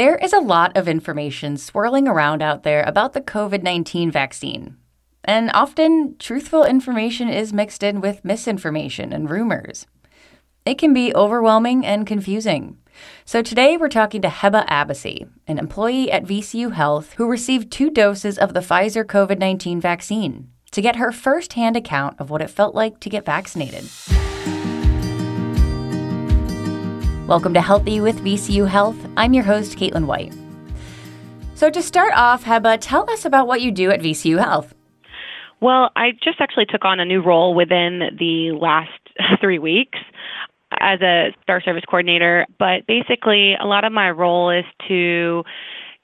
There is a lot of information swirling around out there about the COVID-19 vaccine. And often, truthful information is mixed in with misinformation and rumors. It can be overwhelming and confusing. So today we're talking to Heba Abbasi, an employee at VCU Health who received 2 doses of the Pfizer COVID-19 vaccine, to get her firsthand account of what it felt like to get vaccinated. Welcome to Healthy with VCU Health. I'm your host, Caitlin White. So to start off, Heba, tell us about what you do at VCU Health. Well, I just actually took on a new role within the last 3 weeks as a STAR service coordinator, but basically a lot of my role is to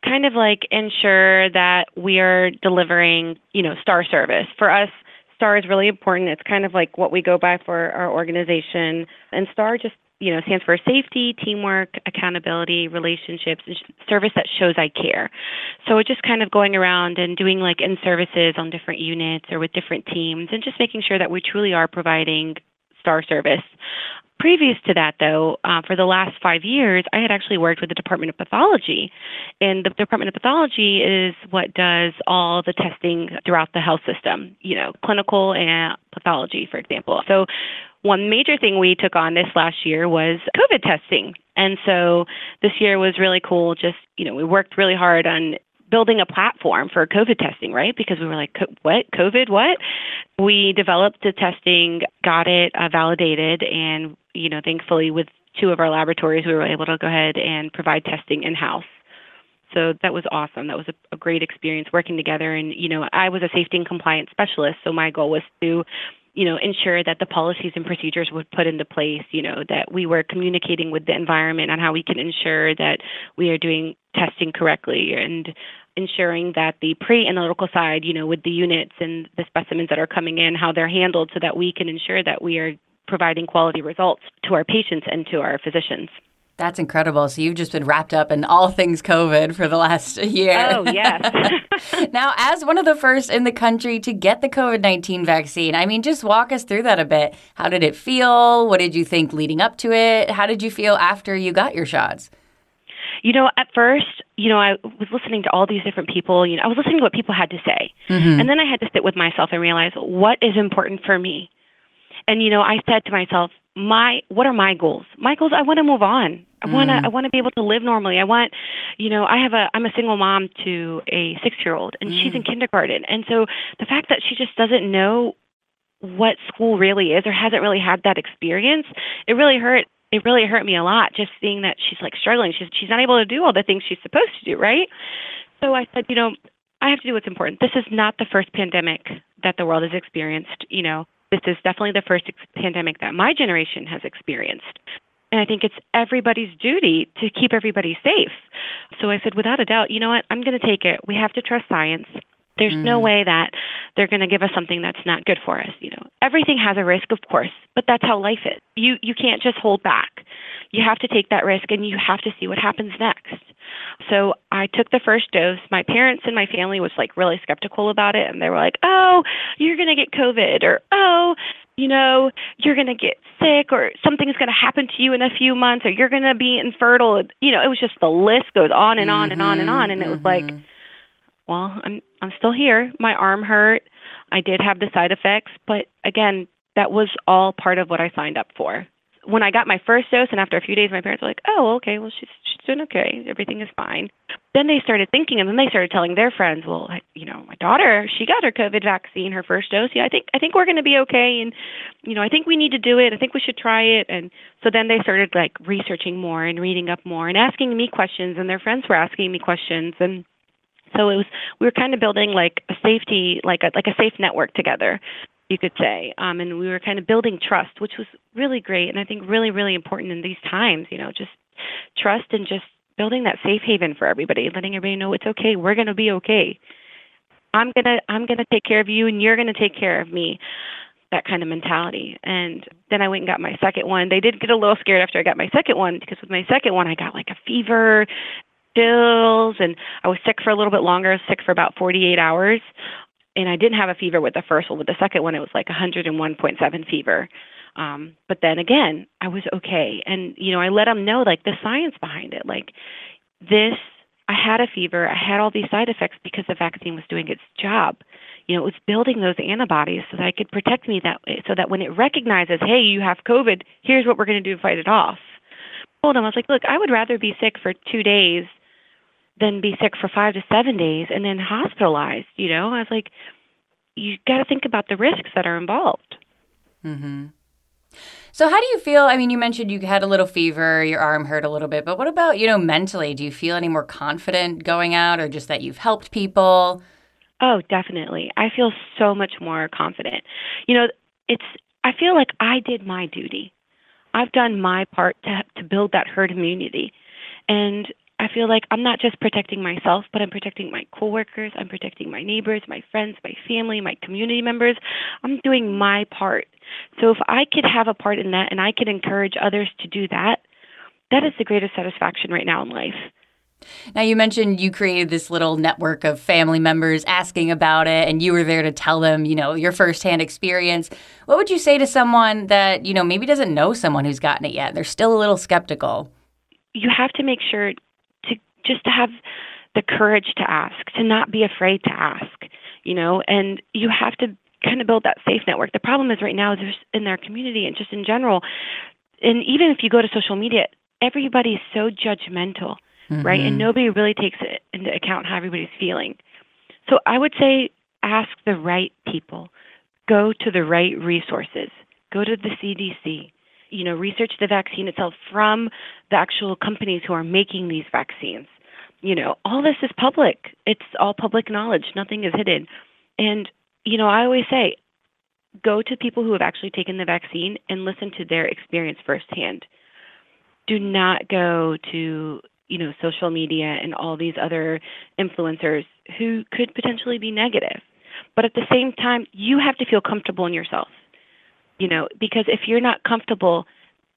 kind of like ensure that we are delivering, STAR service. For us, STAR is really important. It's kind of like what we go by for our organization. And STAR just, stands for safety, teamwork, accountability, relationships, and service that shows I care. So it's just kind of going around and doing like in services on different units or with different teams and just making sure that we truly are providing STAR service. Previous to that, though, for the last 5 years, I had actually worked with the Department of Pathology. And the Department of Pathology is what does all the testing throughout the health system, clinical and pathology, for example. So one major thing we took on this last year was COVID testing. And so this year was really cool. Just, we worked really hard on building a platform for COVID testing, right? Because we were like, what? COVID, what? We developed the testing, got it validated, and thankfully with 2 of our laboratories, we were able to go ahead and provide testing in-house. So that was awesome. That was a great experience working together. And, I was a safety and compliance specialist, so my goal was to ensure that the policies and procedures were put into place, that we were communicating with the environment on how we can ensure that we are doing testing correctly and ensuring that the pre-analytical side, with the units and the specimens that are coming in, how they're handled so that we can ensure that we are providing quality results to our patients and to our physicians. That's incredible. So you've just been wrapped up in all things COVID for the last year. Oh, yes. Now, as one of the first in the country to get the COVID-19 vaccine, just walk us through that a bit. How did it feel? What did you think leading up to it? How did you feel after you got your shots? At first, I was listening to all these different people. I was listening to what people had to say. Mm-hmm. And then I had to sit with myself and realize, what is important for me? And, I said to myself, what are my goals? My goals, I want to move on. I want to be able to live normally. I want, I'm a single mom to a 6-year-old and she's in kindergarten. And so the fact that she just doesn't know what school really is or hasn't really had that experience, it really hurt. It really hurt me a lot just seeing that she's like struggling. She's not able to do all the things she's supposed to do, right? So I said, I have to do what's important. This is not the first pandemic that the world has experienced, This is definitely the first pandemic that my generation has experienced. And I think it's everybody's duty to keep everybody safe. So I said, without a doubt, you know what? I'm going to take it. We have to trust science. There's no way that they're going to give us something that's not good for us. Everything has a risk, of course, but that's how life is. You can't just hold back. You have to take that risk and you have to see what happens next. So I took the first dose. My parents and my family was like really skeptical about it. And they were like, oh, you're going to get COVID or, oh, you're going to get sick or something's going to happen to you in a few months or you're going to be infertile. It was just the list goes on and on and on and on. And it was like, well, I'm still here. My arm hurt. I did have the side effects, but again, that was all part of what I signed up for. When I got my first dose, and after a few days, my parents were like, oh, okay, well, she's doing okay. Everything is fine. Then they started thinking, and then they started telling their friends, well, my daughter, she got her COVID vaccine, her first dose. Yeah, I think we're going to be okay, and, I think we need to do it. I think we should try it. And so then they started, like, researching more and reading up more and asking me questions, and their friends were asking me questions. And so we were kind of building, like, a safety, like a safe network together, you could say. And we were kind of building trust, which was really great and I think really, really important in these times, just trust and just building that safe haven for everybody, letting everybody know it's okay, we're going to be okay. I'm going to take care of you and you're going to take care of me, that kind of mentality. And then I went and got my second one. They did get a little scared after I got my second one because with my second one, I got like a fever, chills, and I was sick for a little bit longer. I was sick for about 48 hours. And I didn't have a fever with the first one. With the second one, it was like 101.7 fever. But then again, I was okay. And, I let them know, like, the science behind it. Like, I had a fever, I had all these side effects because the vaccine was doing its job. You know, it was building those antibodies so that it could protect me that way, so that when it recognizes, hey, you have COVID, here's what we're going to do to fight it off. I told them, I was like, look, I would rather be sick for 2 days than be sick for 5 to 7 days and then hospitalized, you know. I was like, you got to think about the risks that are involved. Mm-hmm. So how do you feel? I mean, you mentioned you had a little fever, your arm hurt a little bit, but what about, you know, mentally? Do you feel any more confident going out or just that you've helped people? Oh, definitely. I feel so much more confident. You know, I feel like I did my duty. I've done my part to build that herd immunity. And I feel like I'm not just protecting myself, but I'm protecting my coworkers, I'm protecting my neighbors, my friends, my family, my community members. I'm doing my part. So if I could have a part in that and I could encourage others to do that, that is the greatest satisfaction right now in life. Now, you mentioned you created this little network of family members asking about it, and you were there to tell them, you know, your firsthand experience. What would you say to someone that, you know, maybe doesn't know someone who's gotten it yet? They're still a little skeptical. You have to make sure to have the courage to ask, to not be afraid to ask, you know, and you have to kind of build that safe network. The problem is right now is in our community and just in general, and even if you go to social media, everybody's so judgmental, mm-hmm. right? And nobody really takes into account how everybody's feeling. So I would say ask the right people. Go to the right resources. Go to the CDC. You know, research the vaccine itself from the actual companies who are making these vaccines. You know, all this is public. It's all public knowledge. Nothing is hidden. And you know, I always say, go to people who have actually taken the vaccine and listen to their experience firsthand. Do not go to, you know, social media and all these other influencers who could potentially be negative. But at the same time, you have to feel comfortable in yourself, you know, because if you're not comfortable,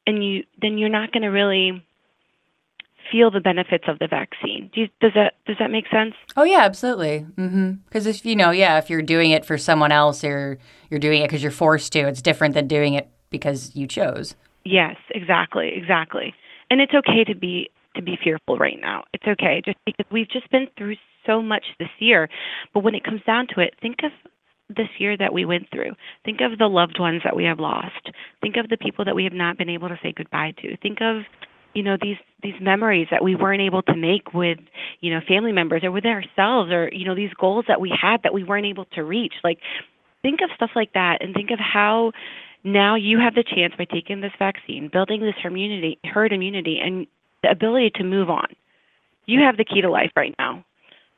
then you're not going to really feel the benefits of the vaccine. Does that make sense? Oh yeah, absolutely. Mm-hmm. Because if you know, yeah, if you're doing it for someone else, you're doing it because you're forced to. It's different than doing it because you chose. Yes, exactly. And it's okay to be fearful right now. It's okay, just because we've just been through so much this year. But when it comes down to it, think of this year that we went through. Think of the loved ones that we have lost. Think of the people that we have not been able to say goodbye to. Think of, you know, these memories that we weren't able to make with, you know, family members or with ourselves, or, you know, these goals that we had that we weren't able to reach. Like, think of stuff like that and think of how now you have the chance by taking this vaccine, building this herd immunity, and the ability to move on. You have the key to life right now.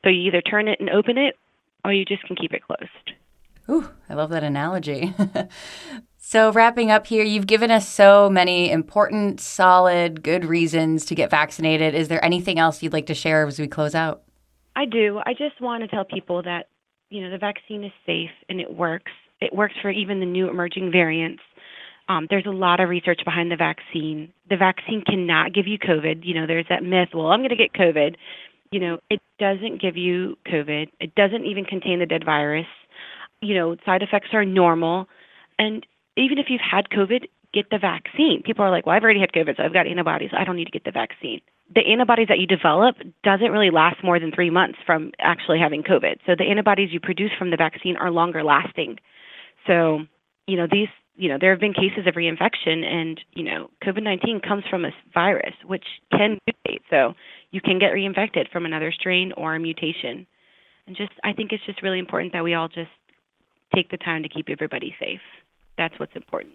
So you either turn it and open it, or you just can keep it closed. Ooh, I love that analogy. So wrapping up here, you've given us so many important, solid, good reasons to get vaccinated. Is there anything else you'd like to share as we close out? I do. I just want to tell people that, you know, the vaccine is safe and it works. It works for even the new emerging variants. There's a lot of research behind the vaccine. The vaccine cannot give you COVID. You know, there's that myth, well, I'm going to get COVID. You know, it doesn't give you COVID. It doesn't even contain the dead virus. You know, side effects are normal. And even if you've had COVID, get the vaccine. People are like, well, I've already had COVID, so I've got antibodies. I don't need to get the vaccine. The antibodies that you develop doesn't really last more than 3 months from actually having COVID. So the antibodies you produce from the vaccine are longer lasting. So, you know, there have been cases of reinfection, and, you know, COVID-19 comes from a virus, which can mutate. So you can get reinfected from another strain or a mutation. And I think it's just really important that we all just take the time to keep everybody safe. That's what's important.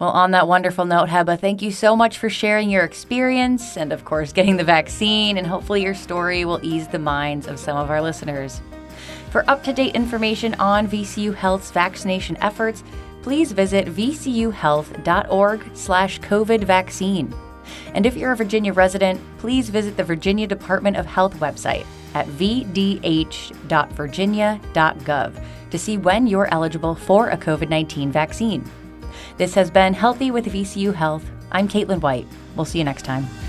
Well, on that wonderful note, Heba, thank you so much for sharing your experience and, of course, getting the vaccine. And hopefully your story will ease the minds of some of our listeners. For up-to-date information on VCU Health's vaccination efforts, please visit vcuhealth.org/COVID vaccine. And if you're a Virginia resident, please visit the Virginia Department of Health website at vdh.virginia.gov to see when you're eligible for a COVID-19 vaccine. This has been Healthy with VCU Health. I'm Caitlin White. We'll see you next time.